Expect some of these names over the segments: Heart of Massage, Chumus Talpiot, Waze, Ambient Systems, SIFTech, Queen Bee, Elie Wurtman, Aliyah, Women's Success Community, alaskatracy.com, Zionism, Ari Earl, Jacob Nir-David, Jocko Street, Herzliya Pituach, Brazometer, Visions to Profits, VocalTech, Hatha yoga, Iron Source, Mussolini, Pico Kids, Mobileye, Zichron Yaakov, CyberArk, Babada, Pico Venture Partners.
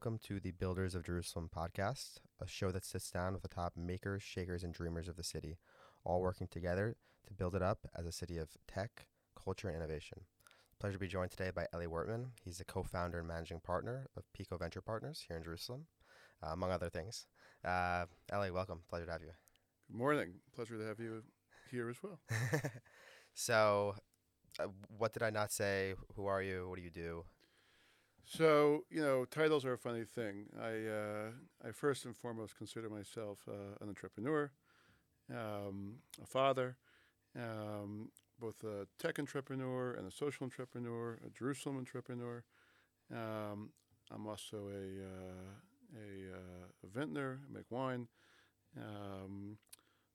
Welcome to the Builders of Jerusalem podcast, a show that sits down with the top makers, shakers, and dreamers of the city, all working together to build it up as a city of tech, culture, and innovation. Pleasure to be joined today by Elie Wurtman. He's the co-founder and managing partner of Pico Venture Partners here in Jerusalem, among other things. Elie, welcome. Pleasure to have you. Good morning. Pleasure to have you here as well. So what did I not say? Who are you? What do you do? So, you know, titles are a funny thing. I first and foremost consider myself an entrepreneur, a father, both a tech entrepreneur and a social entrepreneur, a Jerusalem entrepreneur. I'm also a vintner. I make wine.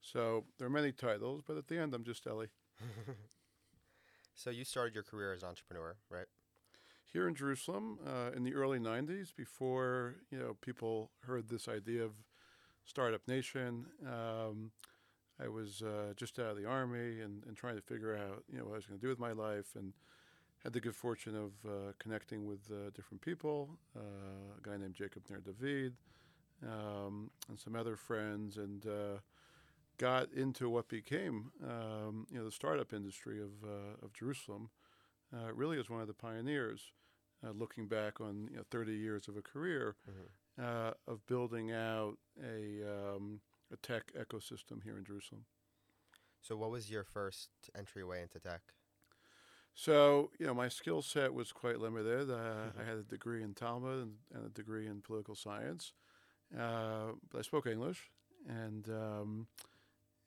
So there are many titles, but at the end, I'm just Elie. So you started your career as an entrepreneur, right? Here in Jerusalem, in the early 90s, before, you know, people heard this idea of Startup Nation, I was just out of the Army and trying to figure out, you know, what I was going to do with my life, and had the good fortune of connecting with different people, a guy named Jacob Nir-David, and some other friends, and got into what became, you know, the startup industry of Jerusalem. Really is one of the pioneers, looking back on 30 years of a career, mm-hmm. Of building out a tech ecosystem here in Jerusalem. So what was your first entryway into tech? So, you know, my skill set was quite limited. Mm-hmm. I had a degree in Talmud and a degree in political science. But I spoke English and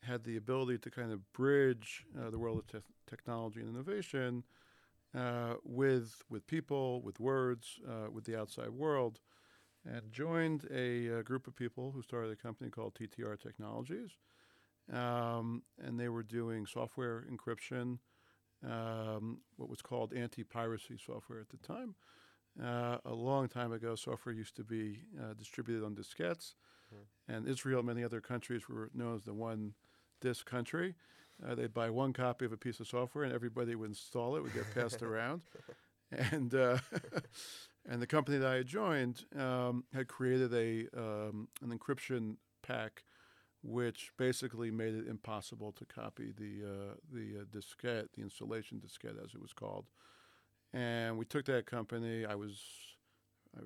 had the ability to kind of bridge the world of technology and innovation with people, with words, with the outside world, and joined a group of people who started a company called TTR Technologies, and they were doing software encryption, what was called anti-piracy software at the time. A long time ago, software used to be distributed on diskettes, mm-hmm. and Israel and many other countries were known as the one-disk country. They'd buy one copy of a piece of software, and everybody would install it. It would get passed around. And and the company that I had joined had created an encryption pack, which basically made it impossible to copy the diskette, the installation diskette, as it was called. And we took that company. I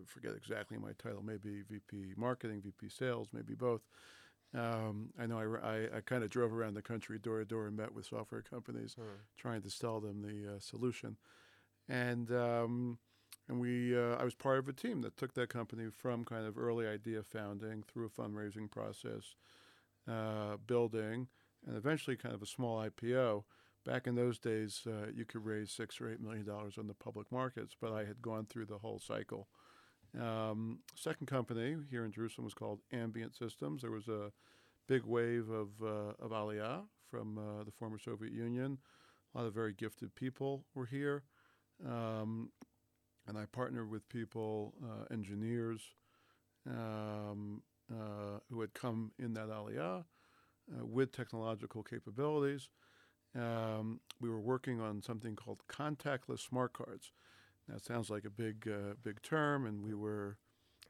forget exactly my title, maybe VP Marketing, VP Sales, maybe both. I know I kind of drove around the country door to door and met with software companies, trying to sell them the solution, and I was part of a team that took that company from kind of early idea founding through a fundraising process, building, and eventually kind of a small IPO. Back in ththose days, you could raise $6 or $8 million on the public markets, but I had gone through the whole cycle. Second company here in Jerusalem was called Ambient Systems. There was a big wave of Aliyah from the former Soviet Union. A lot of very gifted people were here. And I partnered with people, engineers, who had come in that Aliyah with technological capabilities. We were working on something called contactless smart cards. That sounds like a big term, and we were,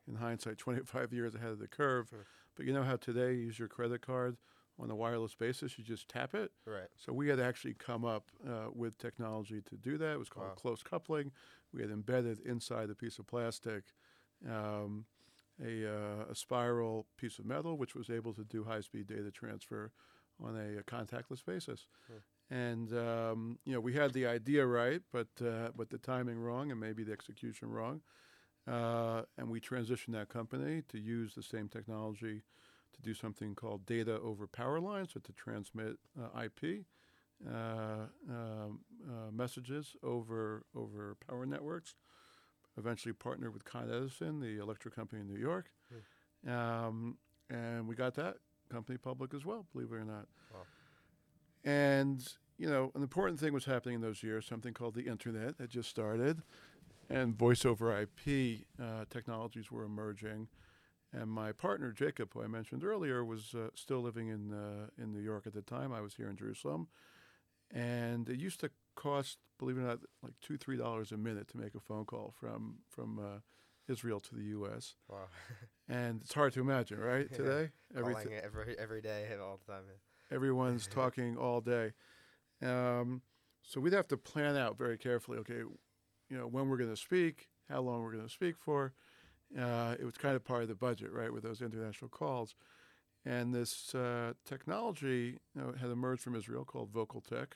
in hindsight, 25 years ahead of the curve. Sure. But you know how today you use your credit card on a wireless basis? You just tap it. Right. So we had actually come up with technology to do that. It was called close coupling. We had embedded inside a piece of plastic a spiral piece of metal, which was able to do high-speed data transfer on a contactless basis. Sure. And, you know, we had the idea right, but the timing wrong and maybe the execution wrong. And we transitioned that company to use the same technology to do something called data over power lines, so to transmit IP messages over power networks. Eventually partnered with Con Edison, the electric company in New York. Mm. And we got that company public as well, believe it or not. Wow. And, you know, an important thing was happening in those years, something called the internet that just started, and voice over IP technologies were emerging. And my partner, Jacob, who I mentioned earlier, was still living in New York at the time. I was here in Jerusalem. And it used to cost, believe it or not, like $2-3 a minute to make a phone call from Israel to the U.S. Wow. And it's hard to imagine, right? Today, every day, all the time. Yeah. Everyone's talking all day. So we'd have to plan out very carefully. Okay, when we're going to speak, how long we're going to speak for. It was kind of part of the budget, right, with those international calls. And this technology had emerged from Israel called VocalTech,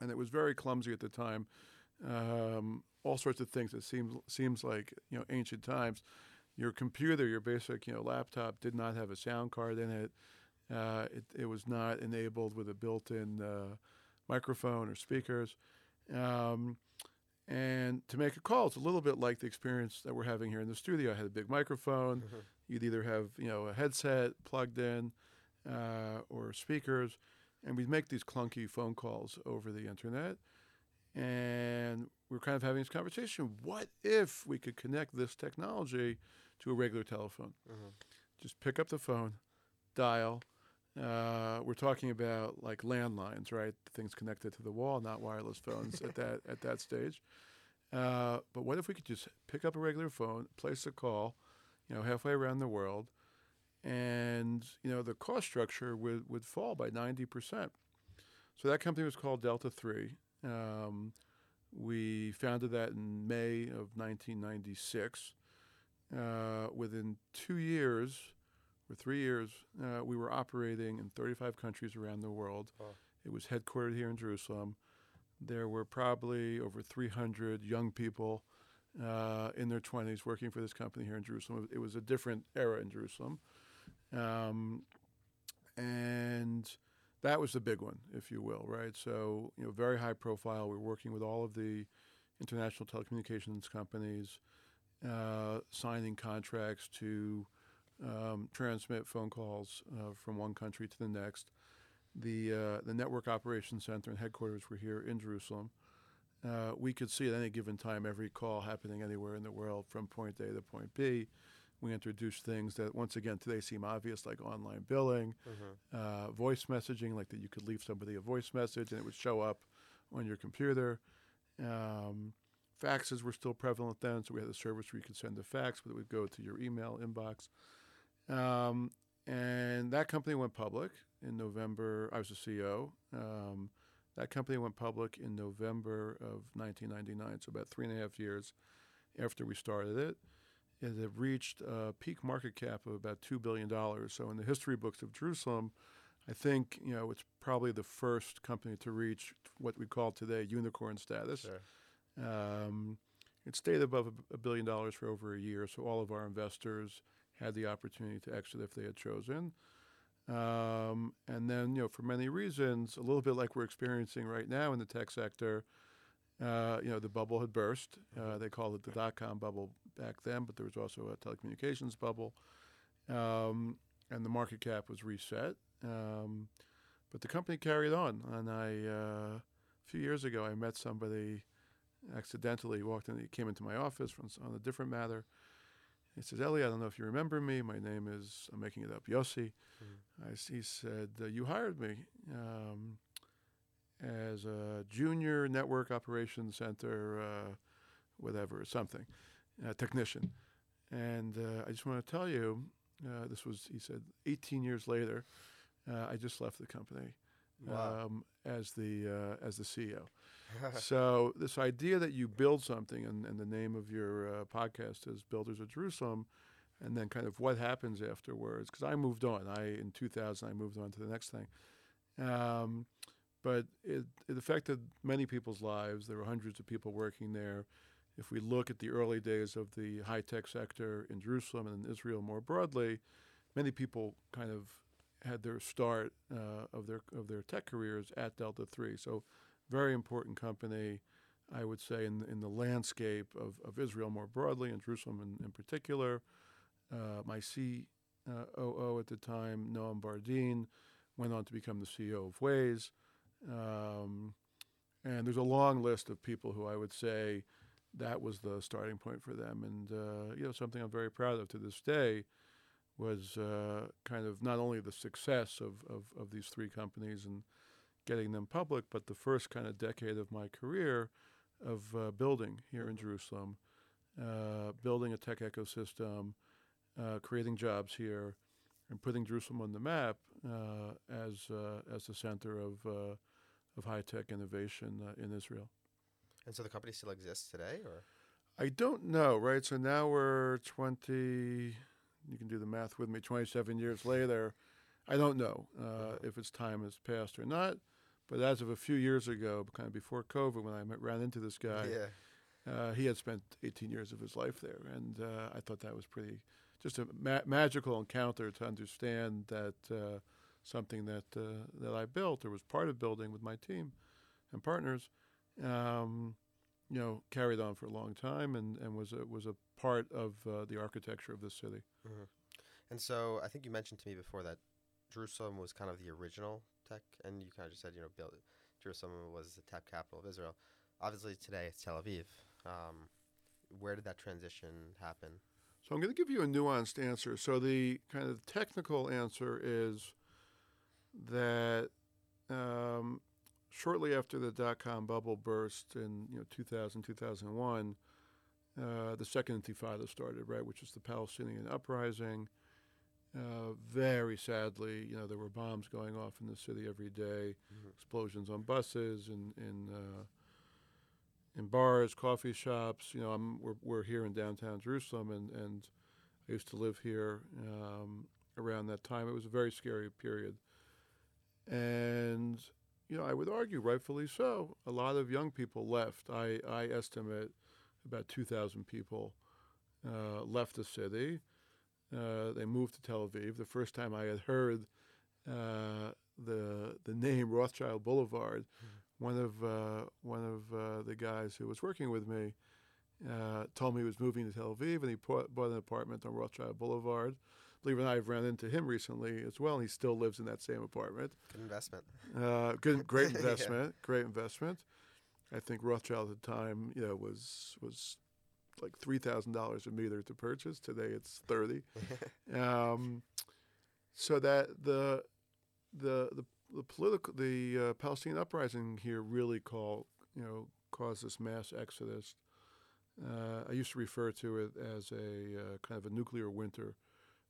and it was very clumsy at the time. All sorts of things. It seems like ancient times. Your computer, your basic laptop, did not have a sound card in it. It was not enabled with a built-in microphone or speakers. And to make a call, it's a little bit like the experience that we're having here in the studio. I had a big microphone. Mm-hmm. You'd either have a headset plugged in or speakers, and we'd make these clunky phone calls over the internet. And we're kind of having this conversation. What if we could connect this technology to a regular telephone? Mm-hmm. Just pick up the phone, dial. We're talking about like landlines, right? Things connected to the wall, not wireless phones at that stage. But what if we could just pick up a regular phone, place a call, halfway around the world, and the cost structure would fall by 90%. So that company was called Delta Three. We founded that in May of 1996. Within 2 years. For 3 years, we were operating in 35 countries around the world. Wow. It was headquartered here in Jerusalem. There were probably over 300 young people in their 20s working for this company here in Jerusalem. It was a different era in Jerusalem. And that was the big one, if you will, right? So, very high profile. We were working with all of the international telecommunications companies, signing contracts to transmit phone calls from one country to the next. The network operations center and headquarters were here in Jerusalem. We could see at any given time every call happening anywhere in the world from point A to point B. We introduced things that, once again, today seem obvious, like online billing, mm-hmm. Voice messaging, like that you could leave somebody a voice message and it would show up on your computer. Faxes were still prevalent then, so we had a service where you could send a fax, but it would go to your email inbox. And that company went public in November. I was the CEO. That company went public in November of 1999, so about 3.5 years after we started it. It had reached a peak market cap of about $2 billion. So in the history books of Jerusalem, I think it's probably the first company to reach what we call today unicorn status. Sure. It stayed above $1 billion for over a year, so all of our investors had the opportunity to exit if they had chosen. And then, for many reasons, a little bit like we're experiencing right now in the tech sector, the bubble had burst. They called it the dot-com bubble back then, but there was also a telecommunications bubble. And the market cap was reset. But the company carried on. And a few years ago, I met somebody accidentally. He came into my office on a different matter. He says, "Elie, I don't know if you remember me. My name is, I'm making it up, Yossi." Mm-hmm. He said, "You hired me as a junior network operations center, technician. And I just want to tell you, this was," he said, 18 years later, I just left the company." Wow. As the CEO. So this idea that you build something, and the name of your podcast is Builders of Jerusalem, and then kind of what happens afterwards, because I moved on. In 2000, I moved on to the next thing. But it affected many people's lives. There were hundreds of people working there. If we look at the early days of the high-tech sector in Jerusalem and in Israel more broadly, many people kind of had their start of their tech careers at Delta 3. So very important company, I would say, in the landscape of Israel more broadly, and Jerusalem in particular. My COO at the time, Noam Bardeen, went on to become the CEO of Waze. And there's a long list of people who I would say that was the starting point for them. And, something I'm very proud of to this day was kind of not only the success of these three companies and getting them public, but the first kind of decade of my career of building here in Jerusalem building a tech ecosystem, creating jobs here, and putting Jerusalem on the map as the center of high-tech innovation in Israel. And so the company still exists today, or? I don't know, right? So now we're 20, you can do the math with me, 27 years later. I don't know if its time has passed or not, but as of a few years ago, kind of before COVID, when I ran into this guy, he had spent 18 years of his life there, and I thought that was pretty, just a magical encounter to understand that something that that I built or was part of building with my team and partners, you know, carried on for a long time and was a part of the architecture of this city. Mm-hmm. And so I think you mentioned to me before that Jerusalem was kind of the original tech, and you kind of just said, you know, Jerusalem was the tech capital of Israel. Obviously today it's Tel Aviv. Where did that transition happen? So I'm going to give you a nuanced answer. So the kind of technical answer is that shortly after the dot-com bubble burst in 2000, 2001, the second intifada started, right, which is the Palestinian uprising. Very sadly, there were bombs going off in the city every day, mm-hmm. explosions on buses and in bars, coffee shops. We're here in downtown Jerusalem, and I used to live here around that time. It was a very scary period. And, I would argue, rightfully so, a lot of young people left. I estimate about 2,000 people left the city. They moved to Tel Aviv. The first time I had heard the name Rothschild Boulevard, mm-hmm. one of the guys who was working with me told me he was moving to Tel Aviv, and he bought an apartment on Rothschild Boulevard. Believe it or not, I've run into him recently as well, and he still lives in that same apartment. Good investment. Great investment. Yeah. Great investment. I think Rothschild at the time, was like $3,000 a meter to purchase. Today it's $30. So that the political, the Palestinian uprising here really caused this mass exodus. I used to refer to it as a kind of a nuclear winter,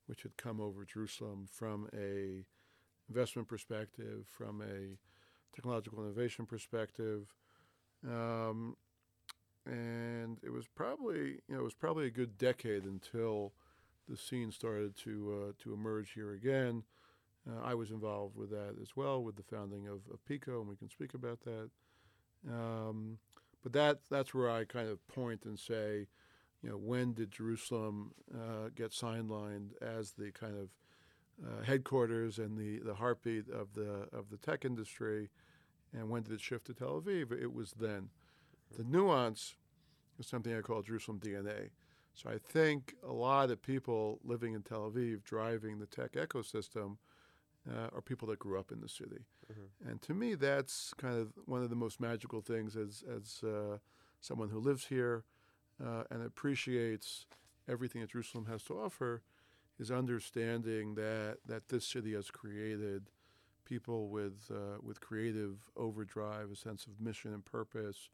which had come over Jerusalem from a investment perspective, from a technological innovation perspective, and it was probably a good decade until the scene started to emerge here again. I was involved with that as well, with the founding of Pico, and we can speak about that. But that's where I kind of point and say, when did Jerusalem get sidelined as the kind of headquarters and the heartbeat of the tech industry, and when did it shift to Tel Aviv? It was then. The nuance is something I call Jerusalem DNA. So I think a lot of people living in Tel Aviv, driving the tech ecosystem, are people that grew up in the city. Mm-hmm. And to me, that's kind of one of the most magical things as someone who lives here and appreciates everything that Jerusalem has to offer, is understanding that this city has created people with creative overdrive, a sense of mission and purpose,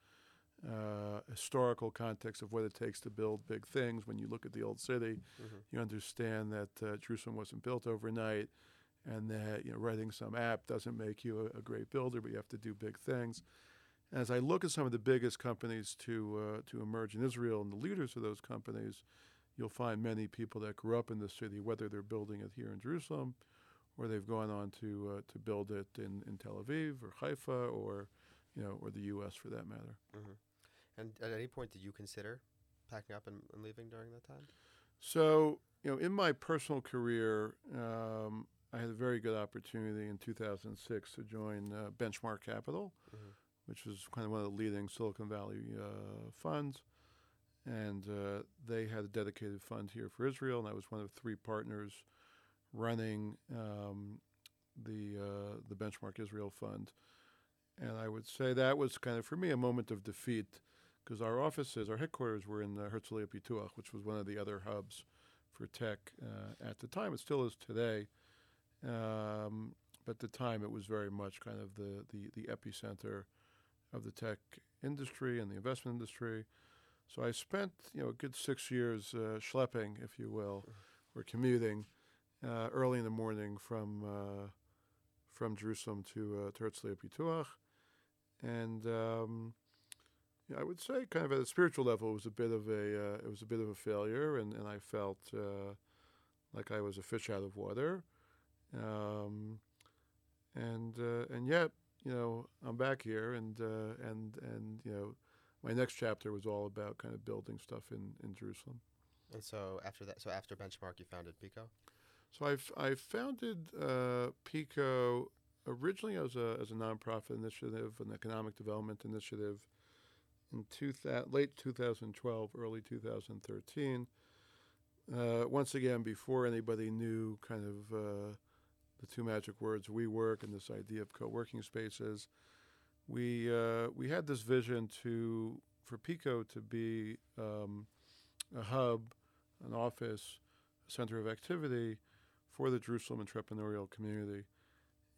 historical context of what it takes to build big things. When you look at the old city, mm-hmm. you understand that Jerusalem wasn't built overnight, and that writing some app doesn't make you a great builder, but you have to do big things. As I look at some of the biggest companies to emerge in Israel and the leaders of those companies, you'll find many people that grew up in the city, whether they're building it here in Jerusalem or they've gone on to build it in Tel Aviv or Haifa or or the U.S. for that matter. Mm-hmm. And at any point did you consider packing up and leaving during that time? So, in my personal career, I had a very good opportunity in 2006 to join Benchmark Capital, mm-hmm. which was kind of one of the leading Silicon Valley funds. And they had a dedicated fund here for Israel, and I was one of three partners running the Benchmark Israel Fund. And I would say that was kind of, for me, a moment of defeat, because our headquarters were in Herzliya Pituach, which was one of the other hubs for tech at the time. It still is today. But at the time, it was very much kind of the epicenter of the tech industry and the investment industry. So I spent, a good 6 years schlepping, if you will, or commuting early in the morning from Jerusalem to Herzliya Pituach. And I would say, kind of at a spiritual level, it was a bit of a failure, and I felt like I was a fish out of water. And yet, I'm back here, and my next chapter was all about kind of building stuff in Jerusalem. And so after that, after Benchmark, you founded Pico? So I founded Pico originally as a nonprofit initiative, an economic development initiative, in late 2012, early 2013. Once again, before anybody knew kind of the two magic words WeWork and this idea of co-working spaces, we had this vision for Pico to be a hub, an office, a center of activity for the Jerusalem entrepreneurial community.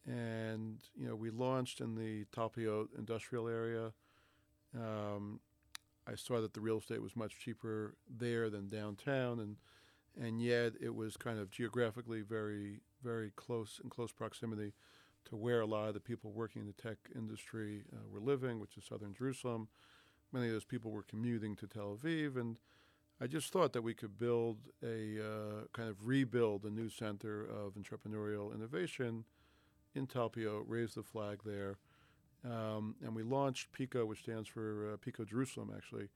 And, we launched in the Talpiot industrial area. I saw that the real estate was much cheaper there than downtown, and yet it was kind of geographically very, very close, in close proximity to where a lot of the people working in the tech industry were living, which is southern Jerusalem. Many of those people were commuting to Tel Aviv, and I just thought that we could build rebuild a new center of entrepreneurial innovation in Talpiot, raise the flag there. And we launched PICO, which stands for PICO Jerusalem, actually,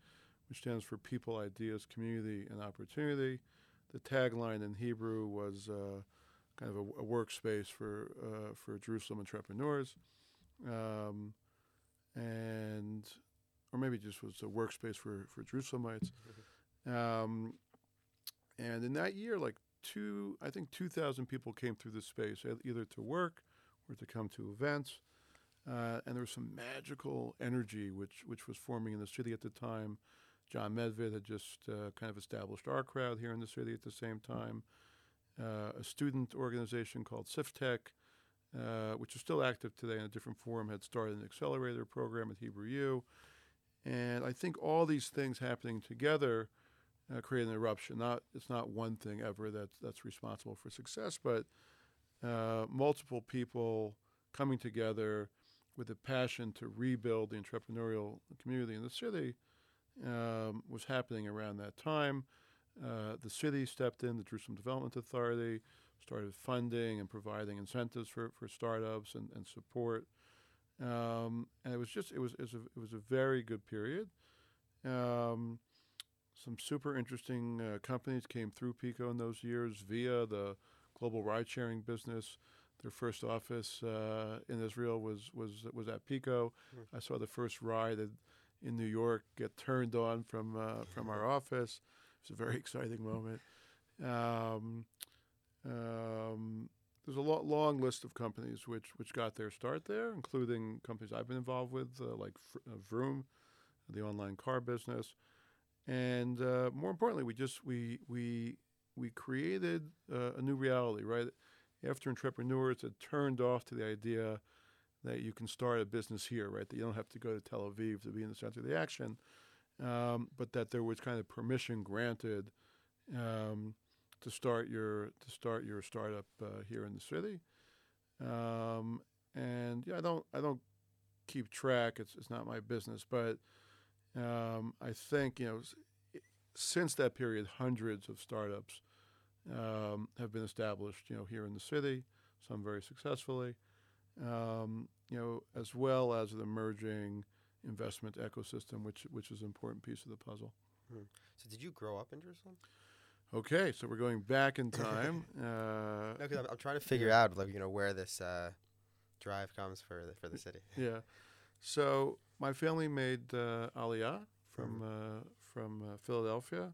which stands for People, Ideas, Community, and Opportunity. The tagline in Hebrew was kind of a workspace for Jerusalem entrepreneurs, or maybe just was a workspace for Jerusalemites. And in that year, 2,000 people came through the space, either to work or to come to events. And there was some magical energy which was forming in the city at the time. John Medved had just kind of established our crowd here in the city at the same time. A student organization called SIFTech, which is still active today in a different form, had started an accelerator program at Hebrew U. And I think all these things happening together create an eruption. It's not one thing ever that's responsible for success, but multiple people coming together with a passion to rebuild the entrepreneurial community in the city was happening around that time. The city stepped in, the Jerusalem Development Authority started funding and providing incentives for startups and support. And it was a very good period. Some super interesting companies came through Pico in those years via the global ride-sharing business. Their first office in Israel was at Pico. Mm-hmm. I saw the first ride in New York get turned on from our office. It was a very exciting moment. There's a long list of companies which got their start there, including companies I've been involved with, like Vroom, the online car business, and more importantly, we created a new reality, right? After entrepreneurs had turned off to the idea that you can start a business here, right? That you don't have to go to Tel Aviv to be in the center of the action, but that there was kind of permission granted to start your startup here in the city. I don't keep track; it's not my business. But I think since that period, hundreds of startups have been established, here in the city, some very successfully, as well as an emerging investment ecosystem, which is an important piece of the puzzle. Mm-hmm. So did you grow up in Jerusalem? Okay, so we're going back in time. Because I'm trying to figure out, where this drive comes for the city. Yeah. So my family made Aliyah from Philadelphia.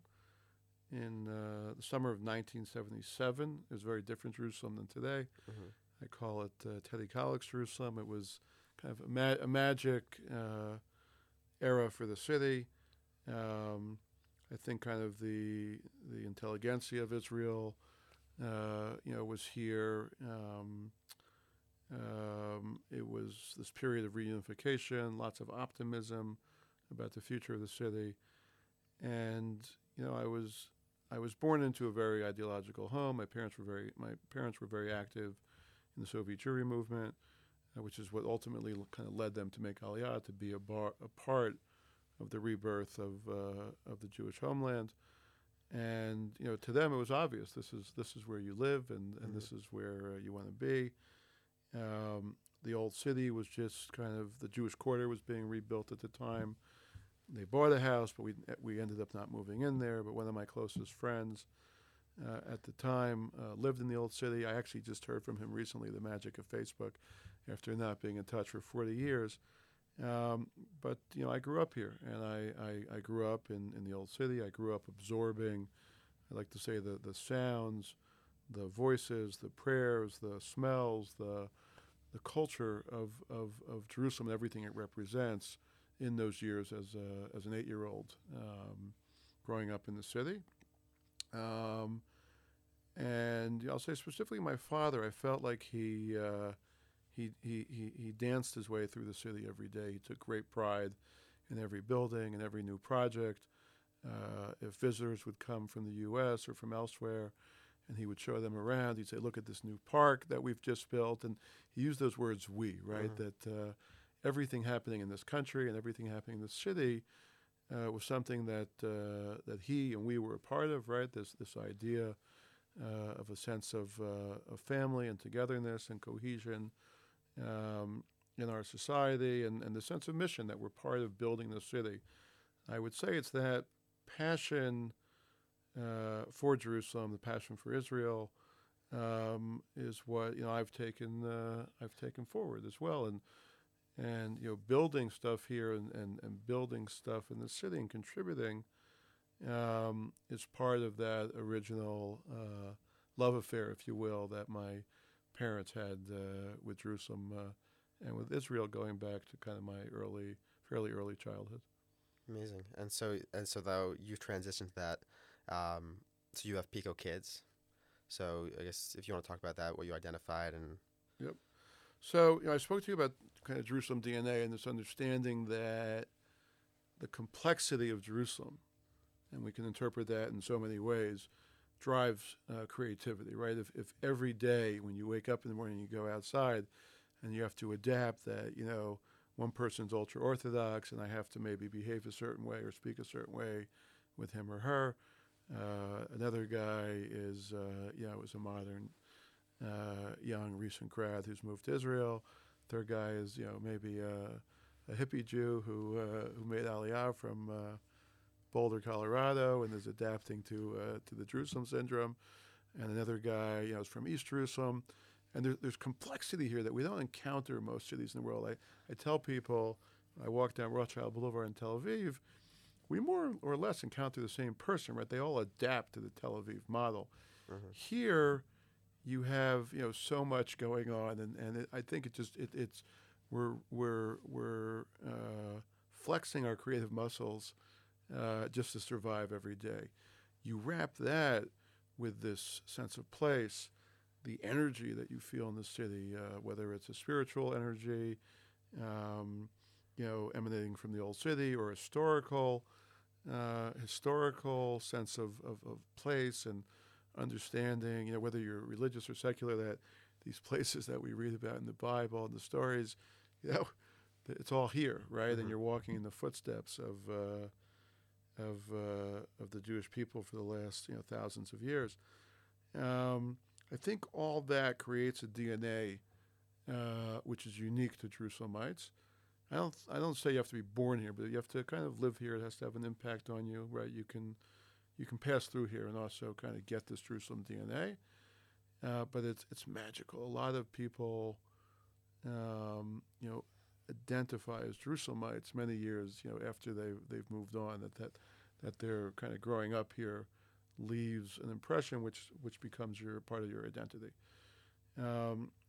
In the summer of 1977, it was very different Jerusalem than today. Mm-hmm. I call it Teddy Kollek's Jerusalem. It was kind of a magic era for the city. I think kind of the intelligentsia of Israel, was here. It was this period of reunification, lots of optimism about the future of the city. And you know, I was born into a very ideological home. My parents were very active in the Soviet Jewry movement, which is what ultimately kind of led them to make Aliyah, to be a part of the rebirth of the Jewish homeland. And you know, to them it was obvious, this is where you live, and this is where you want to be. The old city was just kind of, the Jewish quarter was being rebuilt at the time. They bought a house, but we ended up not moving in there. But one of my closest friends at the time lived in the old city. I actually just heard from him recently, the magic of Facebook, after not being in touch for 40 years. But you know, I grew up here, and I grew up in the old city. I grew up absorbing, I like to say, the sounds, the voices, the prayers, the smells, the culture of Jerusalem, and everything it represents. In those years, as an 8-year-old, growing up in the city, and I'll say specifically my father, I felt like he danced his way through the city every day. He took great pride in every building and every new project. If visitors would come from the U.S. or from elsewhere, and he would show them around, he'd say, "Look at this new park that we've just built," and he used those words "we," right? Uh-huh. That. Everything happening in this country and everything happening in this city was something that he and we were a part of, right? This idea of a sense of family and togetherness and cohesion in our society, and the sense of mission that we're part of building this city. I would say it's that passion for Jerusalem, the passion for Israel, is what, you know, I've taken forward as well. And you know, building stuff here and building stuff in the city and contributing is part of that original love affair, if you will, that my parents had with Jerusalem and with Israel, going back to kind of my fairly early childhood. Amazing. And so though you transitioned to that, so you have Pico Kids. So I guess if you want to talk about that, what you identified and. Yep. So, you know, I spoke to you about kind of Jerusalem DNA and this understanding that the complexity of Jerusalem, and we can interpret that in so many ways, drives creativity, right? If every day when you wake up in the morning, you go outside and you have to adapt that, you know, one person's ultra-Orthodox and I have to maybe behave a certain way or speak a certain way with him or her. Another guy is, is a modern young recent grad who's moved to Israel. Third guy is, you know, maybe a hippie Jew who made Aliyah from Boulder, Colorado, and is adapting to the Jerusalem syndrome. And another guy, you know, is from East Jerusalem. And there's complexity here that we don't encounter in most cities in the world. I tell people, I walk down Rothschild Boulevard in Tel Aviv, we more or less encounter the same person, right? They all adapt to the Tel Aviv model. Mm-hmm. Here, you have, you know, so much going on, and I think it's we're flexing our creative muscles just to survive every day. You wrap that with this sense of place, the energy that you feel in the city, whether it's a spiritual energy, emanating from the old city, or historical sense of place and understanding, you know, whether you're religious or secular, that these places that we read about in the Bible and the stories, you know, it's all here, right? Mm-hmm. And you're walking in the footsteps of the Jewish people for the last, you know, thousands of years. I think all that creates a DNA which is unique to Jerusalemites. I don't say you have to be born here, but you have to kind of live here. It has to have an impact on you, right? You can pass through here and also kind of get this Jerusalem DNA, but it's magical. A lot of people, identify as Jerusalemites many years, you know, after they've moved on. That their kind of growing up here leaves an impression, which becomes part of your identity.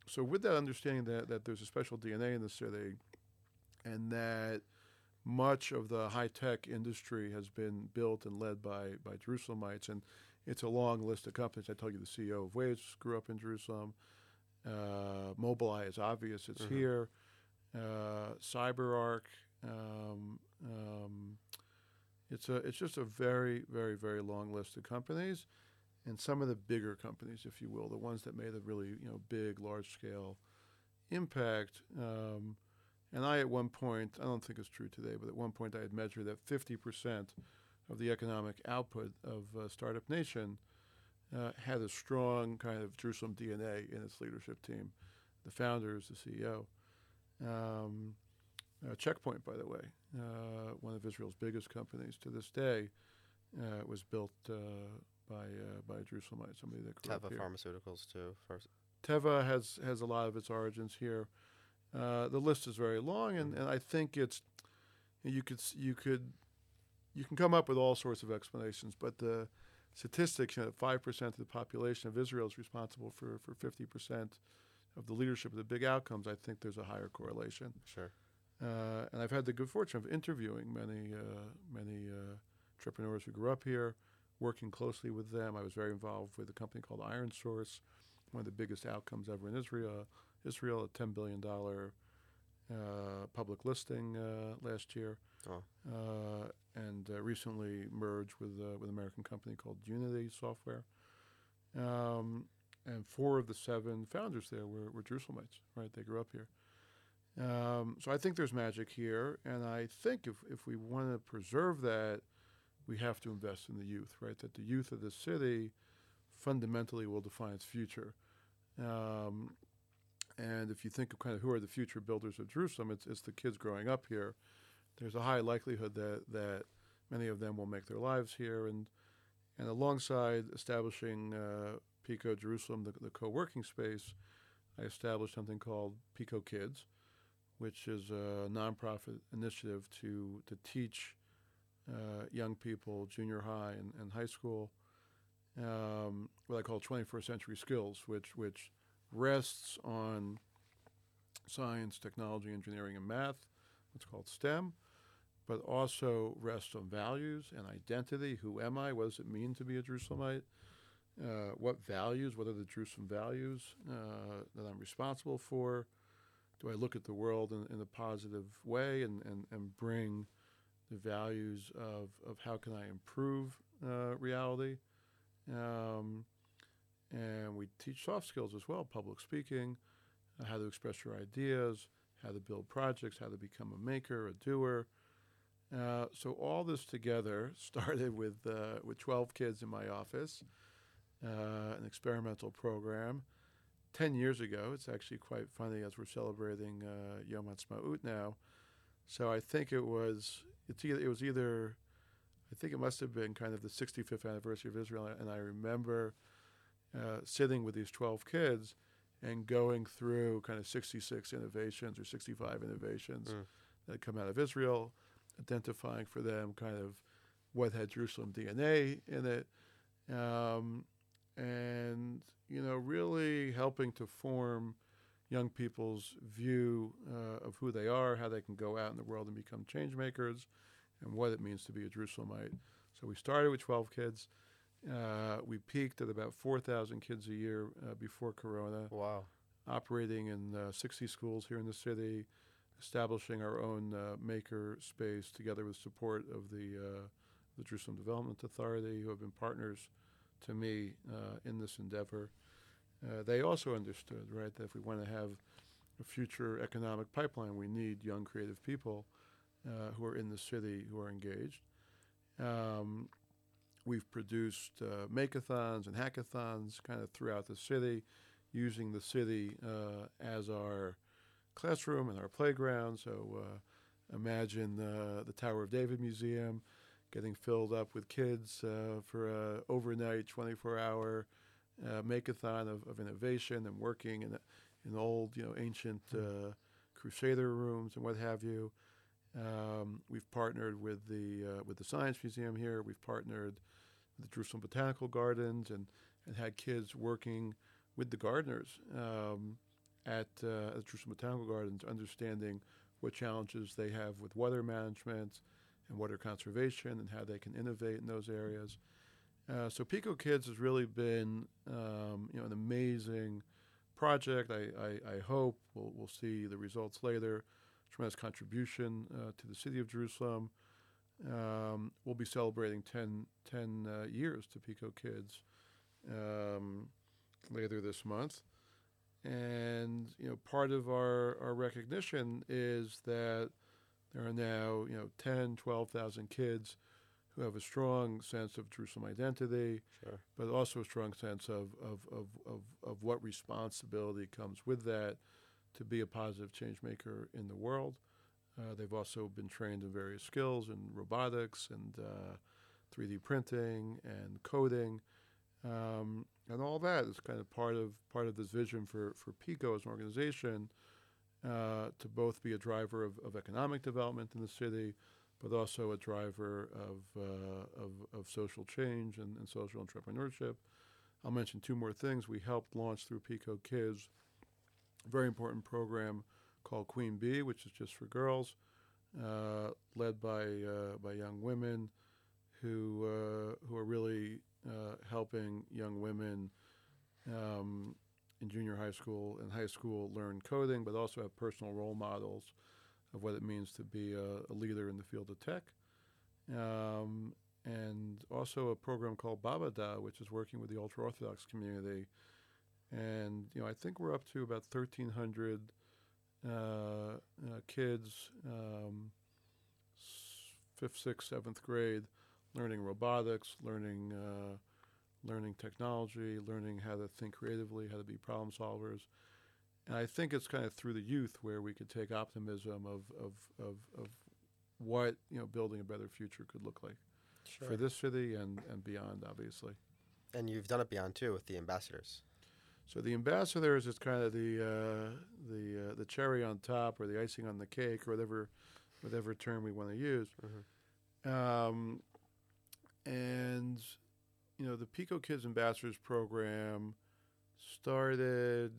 So with that understanding that there's a special DNA in the city, and that. Much of the high-tech industry has been built and led by Jerusalemites, and it's a long list of companies. I told you the CEO of Waze grew up in Jerusalem. Mobileye is obvious. It's here. CyberArk, It's just a very, very, very long list of companies, and some of the bigger companies, if you will, the ones that made a really big, large-scale impact. And I, at one point, I don't think it's true today, but at one point I had measured that 50% of the economic output of Startup Nation had a strong kind of Jerusalem DNA in its leadership team, the founders, the CEO. Checkpoint, by the way, one of Israel's biggest companies to this day, was built by a Jerusalemite, somebody that grew up here. Teva Pharmaceuticals, too. Teva has a lot of its origins here. The list is very long, and I think it's you can come up with all sorts of explanations, but the statistics that 5% of the population of Israel is responsible for 50% of the leadership of the big outcomes, I think there's a higher correlation. Sure. And I've had the good fortune of interviewing many entrepreneurs who grew up here, working closely with them. I was very involved with a company called Iron Source, one of the biggest outcomes ever in Israel, a $10 billion public listing last year. Oh. And recently merged with an American company called Unity Software. And 4 of the 7 founders there were Jerusalemites, right? They grew up here. So I think there's magic here, and I think if we want to preserve that, we have to invest in the youth, right? That the youth of the city fundamentally will define its future. And if you think of kind of who are the future builders of Jerusalem, it's the kids growing up here. There's a high likelihood that many of them will make their lives here, and alongside establishing Pico Jerusalem, the co-working space, I established something called Pico Kids, which is a nonprofit initiative to teach young people junior high and high school what I call 21st century skills, which rests on science, technology, engineering, and math, what's called STEM, but also rests on values and identity. Who am I? What does it mean to be a Jerusalemite? What values? What are the Jerusalem values that I'm responsible for? Do I look at the world in a positive way and bring the values of how can I improve reality? And we teach soft skills as well, public speaking, how to express your ideas, how to build projects, how to become a maker, a doer. So all this together started with 12 kids in my office, an experimental program. 10 years ago, it's actually quite funny as we're celebrating Yom HaTzma'ut now. So I think it must have been kind of the 65th anniversary of Israel, and I remember sitting with these 12 kids and going through kind of 66 innovations or 65 innovations that had come out of Israel, identifying for them kind of what had Jerusalem DNA in it. And really helping to form young people's view of who they are, how they can go out in the world and become change makers, and what it means to be a Jerusalemite. So we started with 12 kids. We peaked at about 4,000 kids a year before Corona. Wow! Operating in 60 schools here in the city, establishing our own maker space together with support of the Jerusalem Development Authority, who have been partners to me in this endeavor. They also understood, right, that if we want to have a future economic pipeline, we need young creative people who are in the city, who are engaged. We've produced make-a-thons and hackathons kind of throughout the city, using the city as our classroom and our playground. So imagine the Tower of David Museum getting filled up with kids for an overnight, 24-hour make-a-thon of innovation and working in old, ancient crusader rooms and what have you. We've partnered with the Science Museum here. We've partnered with the Jerusalem Botanical Gardens and had kids working with the gardeners at the Jerusalem Botanical Gardens, understanding what challenges they have with water management and water conservation and how they can innovate in those areas. So Pico Kids has really been an amazing project. I hope we'll see the results later. Tremendous contribution to the city of Jerusalem. We'll be celebrating 10 years to Pico Kids later this month. And, you know, part of our recognition is that there are now, 10,000, 12,000 kids who have a strong sense of Jerusalem identity, sure, but also a strong sense of what responsibility comes with that to be a positive change maker in the world. They've also been trained in various skills in robotics and 3D printing and coding, and all that is kind of part of this vision for Pico as an organization to both be a driver of economic development in the city, but also a driver of social change and social entrepreneurship. I'll mention two more things. We helped launch through Pico Kids a very important program called Queen Bee, which is just for girls, led by young women who are really helping young women in junior high school and high school learn coding, but also have personal role models of what it means to be a leader in the field of tech. And also a program called Babada, which is working with the ultra-Orthodox community. And, I think we're up to about 1,300 kids, 5th, 6th, 7th grade, learning robotics, learning technology, learning how to think creatively, how to be problem solvers. And I think it's kind of through the youth where we could take optimism of what, building a better future could look like, sure, for this city and beyond, obviously. And you've done it beyond, too, with the ambassadors. So the ambassadors is kind of the cherry on top, or the icing on the cake, or whatever term we want to use. Mm-hmm. And the Pico Kids Ambassadors program started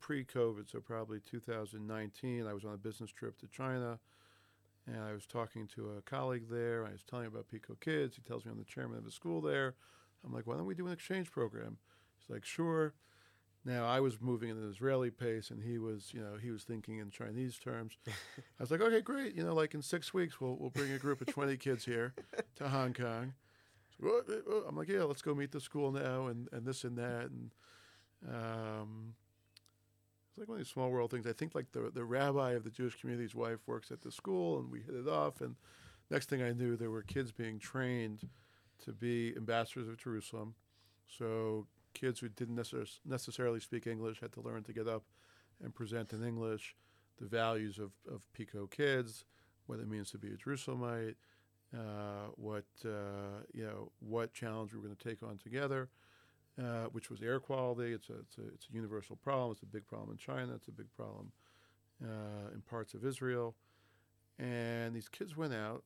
pre-COVID, so probably 2019. I was on a business trip to China, and I was talking to a colleague there. I was telling him about Pico Kids. He tells me I'm the chairman of a school there. I'm like, why don't we do an exchange program? He's like, sure. Now, I was moving at an Israeli pace, and he was, he was thinking in Chinese terms. I was like, okay, great. Like in 6 weeks, we'll bring a group of 20 kids here to Hong Kong. So, I'm like, yeah, let's go meet the school now, and this and that. And it's like one of these small world things. I think like the rabbi of the Jewish community's wife works at the school, and we hit it off. And next thing I knew, there were kids being trained to be ambassadors of Jerusalem. So kids who didn't necessarily speak English had to learn to get up and present in English the values of Pico Kids, what it means to be a Jerusalemite, what challenge we were going to take on together, which was air quality. It's a universal problem. It's a big problem in China. It's a big problem in parts of Israel. And these kids went out,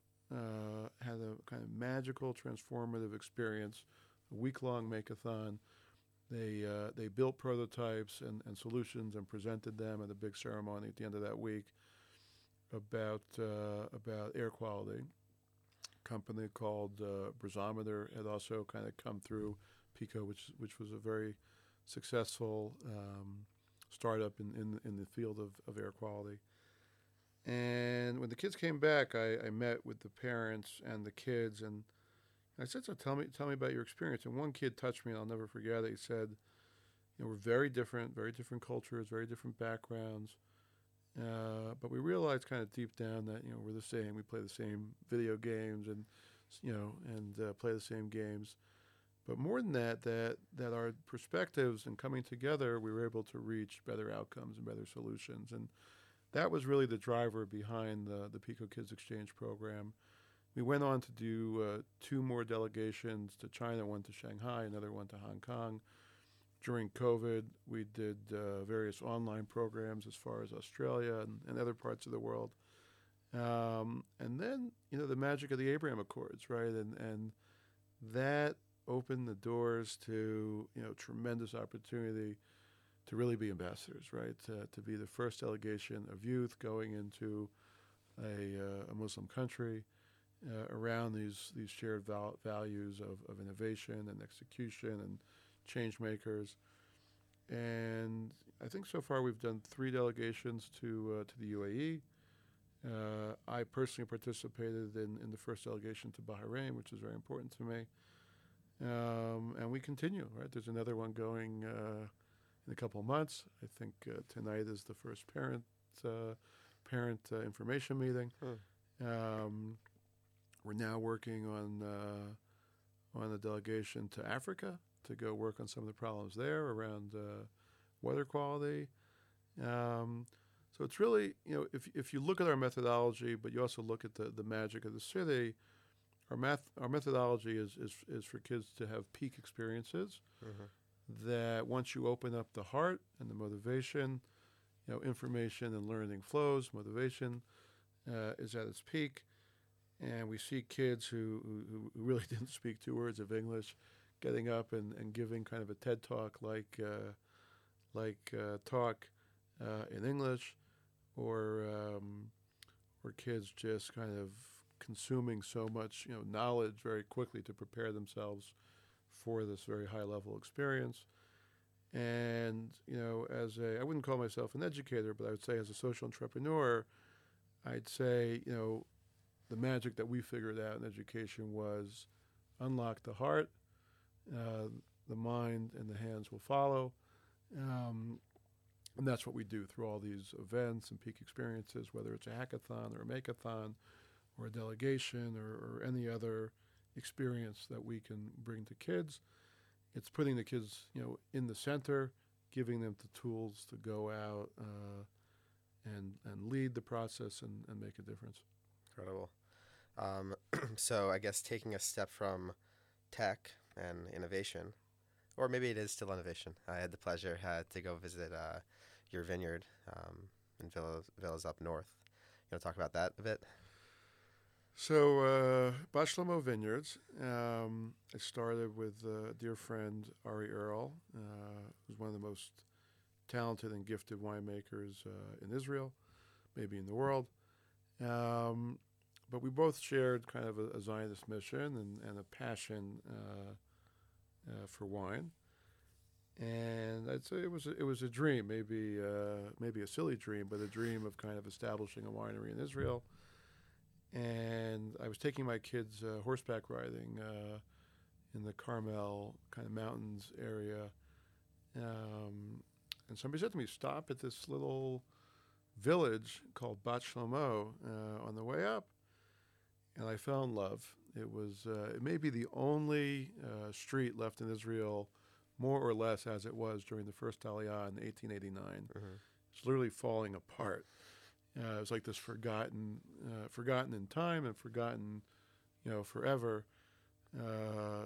had a kind of magical, transformative experience, a week-long make-a-thon. They built prototypes and solutions and presented them at a big ceremony at the end of that week about air quality. A company called Brazometer had also kind of come through Pico, which was a very successful startup in the field of air quality. And when the kids came back, I met with the parents and the kids, and I said, so tell me about your experience. And one kid touched me, and I'll never forget it. He said, we're very different cultures, very different backgrounds. But we realized kind of deep down that, we're the same. We play the same video games and, play the same games. But more than that our perspectives and coming together, we were able to reach better outcomes and better solutions. And that was really the driver behind the Pico Kids Exchange Program. We went on to do two more delegations to China, one to Shanghai, another one to Hong Kong. During COVID, we did various online programs as far as Australia and other parts of the world. And then, the magic of the Abraham Accords, right? And that opened the doors to, tremendous opportunity to really be ambassadors, right? To be the first delegation of youth going into a Muslim country. Around these shared values of innovation and execution and change makers. And I think so far we've done 3 delegations to the UAE, I personally participated in the first delegation to Bahrain, which is very important to me. And we continue, right? There's another one going in a couple of months. I think tonight is the first parent information meeting. Huh. We're now working on a delegation to Africa to go work on some of the problems there around weather quality. So it's really, you know, if you look at our methodology, but you also look at the magic of the city, our methodology is for kids to have peak experiences that once you open up the heart and the motivation, you know, information and learning flows, motivation is at its peak. And we see kids who really didn't speak two words of English getting up and giving kind of a TED Talk like talk in English, or kids just kind of consuming so much, you know, knowledge very quickly to prepare themselves for this very high level experience. And, you know, I wouldn't call myself an educator, but I would say as a social entrepreneur, I'd say, you know, the magic that we figured out in education was unlock the heart, the mind and the hands will follow. And that's what we do through all these events and peak experiences, whether it's a hackathon or a makeathon or a delegation or any other experience that we can bring to kids. It's putting the kids, you know, in the center, giving them the tools to go out and lead the process and make a difference. Incredible. So I guess taking a step from tech and innovation, or maybe it is still innovation. I had the pleasure to go visit your vineyard in Villas up north. You want to talk about that a bit? So Bat Shlomo Vineyards, I started with a dear friend, Ari Earl, who's one of the most talented and gifted winemakers in Israel, maybe in the world. But we both shared kind of a Zionist mission and a passion for wine, and I'd say it was a dream, maybe a silly dream, but a dream of kind of establishing a winery in Israel. And I was taking my kids horseback riding in the Carmel kind of mountains area, and somebody said to me, "Stop at this little village called Bat Shlomo on the way up," and I fell in love. It was it may be the only street left in Israel, more or less as it was during the first Aliyah in 1889. Mm-hmm. It's literally falling apart. It was like this forgotten in time and forgotten, you know, forever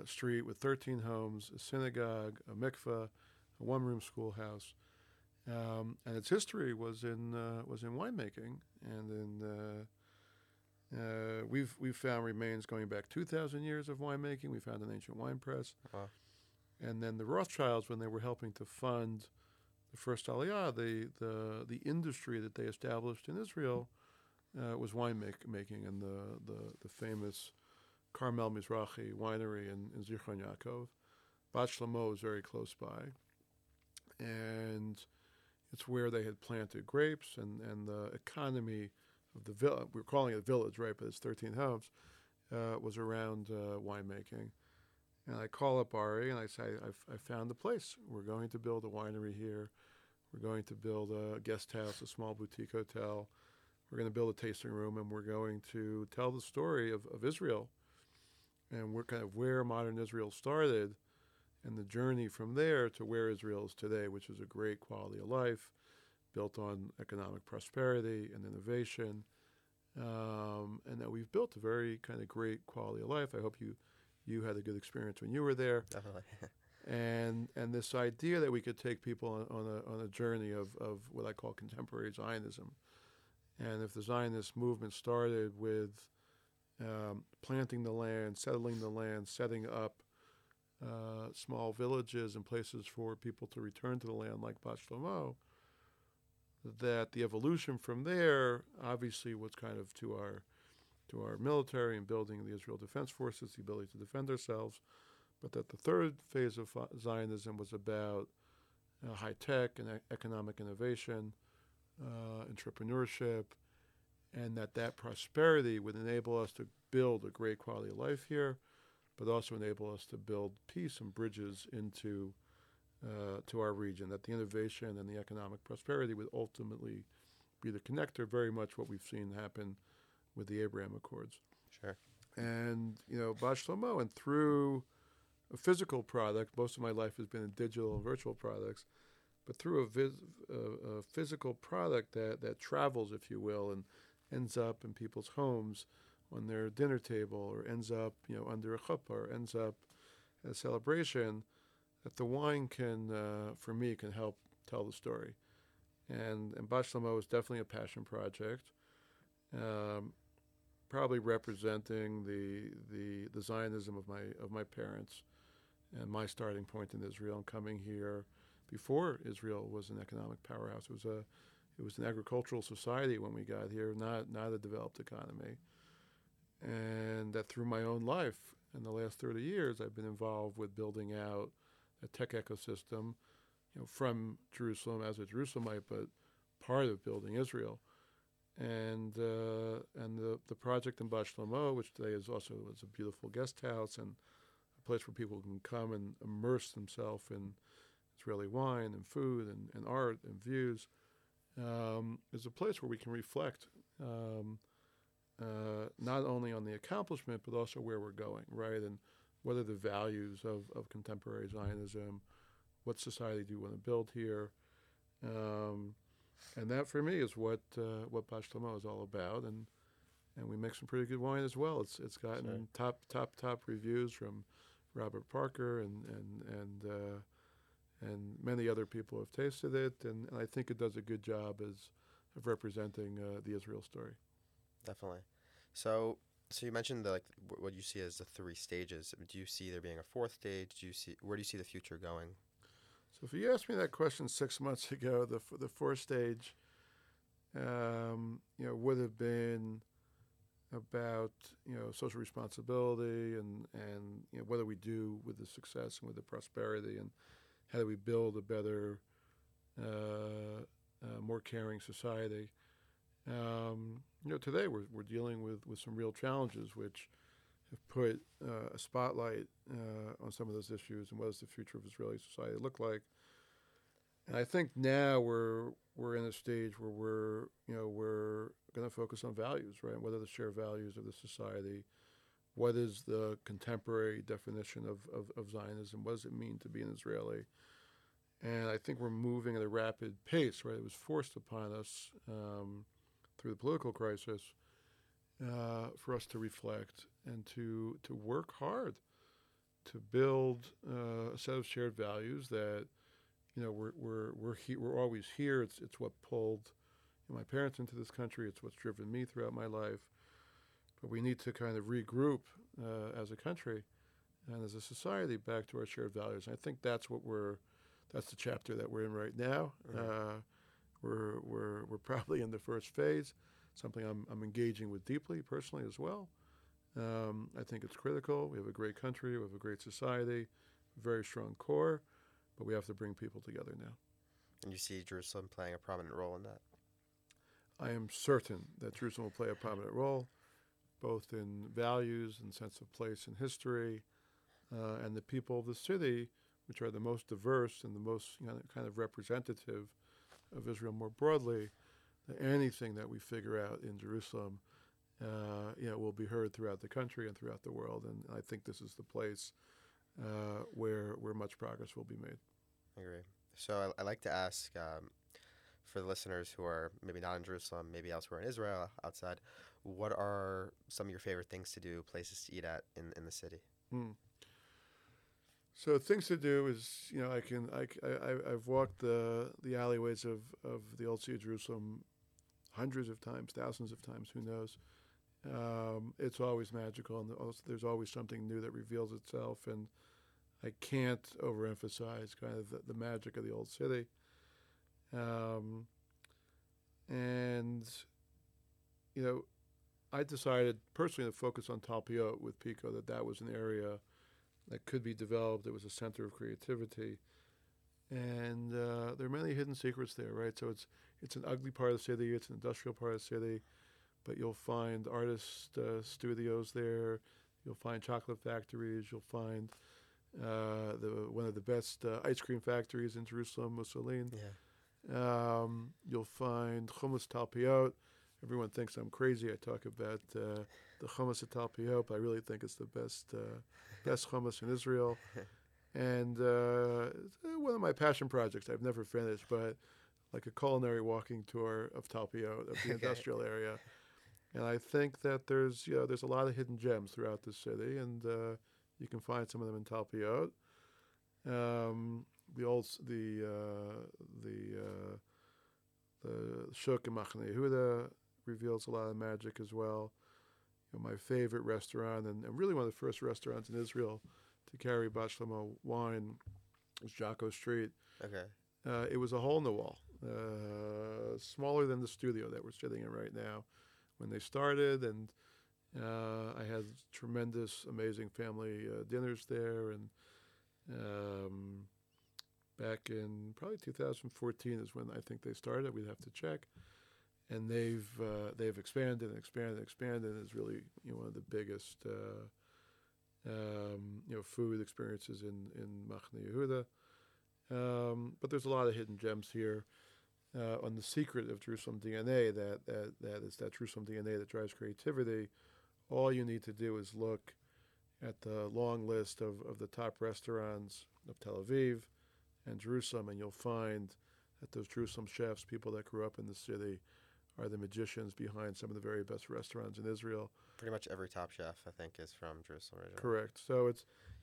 street with 13 homes, a synagogue, a mikveh, a one-room schoolhouse, and its history was in winemaking and in. We've found remains going back 2,000 years of winemaking. We found an ancient wine press. Uh-huh. And then the Rothschilds, when they were helping to fund the first Aliyah, the industry that they established in Israel was winemaking and the famous Carmel Mizrahi winery in Zichron Yaakov. Bat Shlomo is very close by. And it's where they had planted grapes and the economy of the village, we're calling it a village, right? But it's 13 homes, was around winemaking. And I call up Ari and I say, I found the place. We're going to build a winery here. We're going to build a guest house, a small boutique hotel. We're going to build a tasting room, and we're going to tell the story of Israel and we're kind of where modern Israel started and the journey from there to where Israel is today, which is a great quality of life, built on economic prosperity and innovation, and that we've built a very kind of great quality of life. I hope you had a good experience when you were there. Definitely. and this idea that we could take people on a journey of what I call contemporary Zionism. And if the Zionist movement started with planting the land, settling the land, setting up small villages and places for people to return to the land like Bat Shlomo, that the evolution from there, obviously, was kind of to our military and building the Israel Defense Forces, the ability to defend ourselves, but that the third phase of Zionism was about high tech and economic innovation, entrepreneurship, and that prosperity would enable us to build a great quality of life here, but also enable us to build peace and bridges into to our region, that the innovation and the economic prosperity would ultimately be the connector, very much what we've seen happen with the Abraham Accords. Sure. And, you know, Bat Shlomo, and through a physical product, most of my life has been in digital and virtual products, but through a physical product that travels, if you will, and ends up in people's homes on their dinner table, or ends up, you know, under a chuppah, or ends up at a celebration, that the wine can, for me, can help tell the story. And Bat Shlomo is definitely a passion project, probably representing the Zionism of my parents, and my starting point in Israel and coming here. Before Israel was an economic powerhouse, it was an agricultural society when we got here, not a developed economy. And that through my own life in the last 30 years, I've been involved with building out a tech ecosystem, you know, from Jerusalem as a Jerusalemite, but part of building Israel. And the project in Bat Shlomo, which today is also a beautiful guest house and a place where people can come and immerse themselves in Israeli wine and food and art and views, is a place where we can reflect not only on the accomplishment, but also where we're going, right? And what are the values of contemporary Zionism? What society do you want to build here? And that, for me, is what Bat Shlomo is all about. And we make some pretty good wine as well. It's gotten top reviews from Robert Parker and many other people have tasted it, and I think it does a good job of representing the Israel story. Definitely. So you mentioned what you see as the three stages. Do you see there being a fourth stage? Where do you see the future going? So if you asked me that question 6 months ago, the fourth stage, you know, would have been about, you know, social responsibility and you know, what do we do with the success and with the prosperity, and how do we build a better, more caring society? You know, today we're dealing with some real challenges, which have put a spotlight on some of those issues, and what does the future of Israeli society look like? And I think now we're in a stage where we're going to focus on values, right? What are the shared values of the society? What is the contemporary definition of Zionism? What does it mean to be an Israeli? And I think we're moving at a rapid pace, right? It was forced upon us through the political crisis for us to reflect and to work hard to build a set of shared values that, you know, we're always here. It's what pulled, you know, my parents into this country. It's what's driven me throughout my life. But we need to kind of regroup as a country and as a society back to our shared values. And I think that's the chapter that we're in right now. Right. We're probably in the first phase, something I'm engaging with deeply personally as well. I think it's critical. We have a great country, we have a great society, very strong core, but we have to bring people together now. And you see Jerusalem playing a prominent role in that? I am certain that Jerusalem will play a prominent role, both in values and sense of place and history, and the people of the city, which are the most diverse and the most, you know, kind of representative of Israel more broadly. Anything that we figure out in Jerusalem, you know, will be heard throughout the country and throughout the world. And I think this is the place where much progress will be made. I agree. So I like to ask, for the listeners who are maybe not in Jerusalem, maybe elsewhere in Israel, outside, what are some of your favorite things to do, places to eat at in the city? So things to do is, you know, I've walked the alleyways of the old city of Jerusalem hundreds of times, thousands of times, who knows. It's always magical, and there's always something new that reveals itself, and I can't overemphasize kind of the magic of the old city. And, you know, I decided personally to focus on Talpiot with Pico, that was an area that could be developed. It was a center of creativity. And there are many hidden secrets there, right? So it's an ugly part of the city. It's an industrial part of the city. but you'll find artist studios there. You'll find chocolate factories. You'll find one of the best ice cream factories in Jerusalem, Mussolini. Yeah. You'll find Chumus Talpiot. Everyone thinks I'm crazy. I talk about the Chumus at Talpiot, but I really think it's the best hummus in Israel. And one of my passion projects I've never finished, but like a culinary walking tour of Talpiot, of the industrial area. And I think that there's a lot of hidden gems throughout the city, and you can find some of them in Talpiot. The Shuk Machaneh Yehuda reveals a lot of magic as well. You know, my favorite restaurant, and really one of the first restaurants in Israel to carry Bat Shlomo wine, was Jocko Street. Okay. It was a hole in the wall, smaller than the studio that we're sitting in right now when they started. And I had tremendous, amazing family dinners there. And back in probably 2014 is when I think they started. We'd have to check. And they've expanded and expanded and expanded. And it's really one of the biggest food experiences in Machaneh Yehuda. But there's a lot of hidden gems here on the secret of Jerusalem DNA, that is that Jerusalem DNA that drives creativity. All you need to do is look at the long list of the top restaurants of Tel Aviv and Jerusalem, and you'll find that those Jerusalem chefs, people that grew up in the city, are the magicians behind some of the very best restaurants in Israel. Pretty much every top chef, I think, is from Jerusalem originally. Correct. So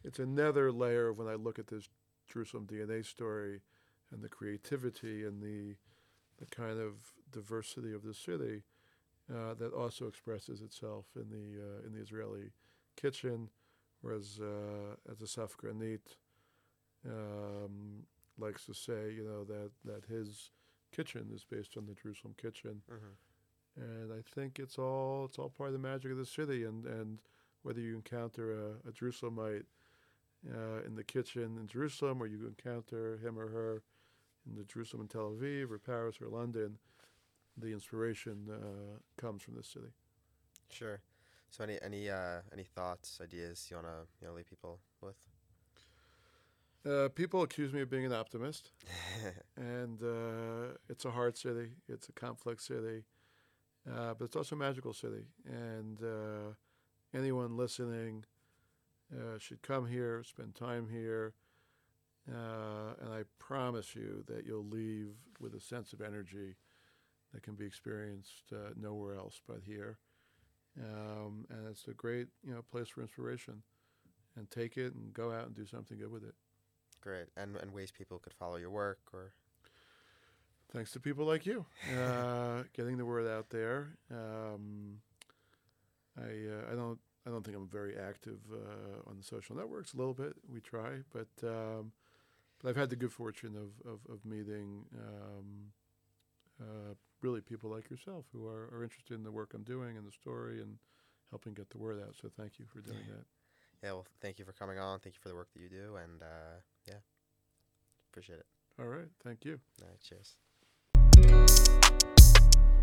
it's another layer of when I look at this Jerusalem DNA story and the creativity and the kind of diversity of the city that also expresses itself in the Israeli kitchen, whereas as a Safranit likes to say, that his kitchen is based on the Jerusalem kitchen. Mm-hmm. And I think it's all part of the magic of the city, and whether you encounter a Jerusalemite in the kitchen in Jerusalem, or you encounter him or her in the Jerusalem and Tel Aviv or Paris or London, the inspiration comes from the city. Sure. So any thoughts, ideas you want to leave people with? People accuse me of being an optimist, and it's a hard city. It's a complex city, but it's also a magical city. And anyone listening should come here, spend time here, and I promise you that you'll leave with a sense of energy that can be experienced nowhere else but here. And it's a great, place for inspiration. And take it and go out and do something good with it. Great. And ways people could follow your work, or? Thanks to people like you, getting the word out there. I don't think I'm very active on the social networks. A little bit, we try, but I've had the good fortune of meeting really people like yourself who are interested in the work I'm doing and the story and helping get the word out. So thank you for doing that. Yeah, well, thank you for coming on. Thank you for the work that you do, and appreciate it. All right, thank you. All right, cheers.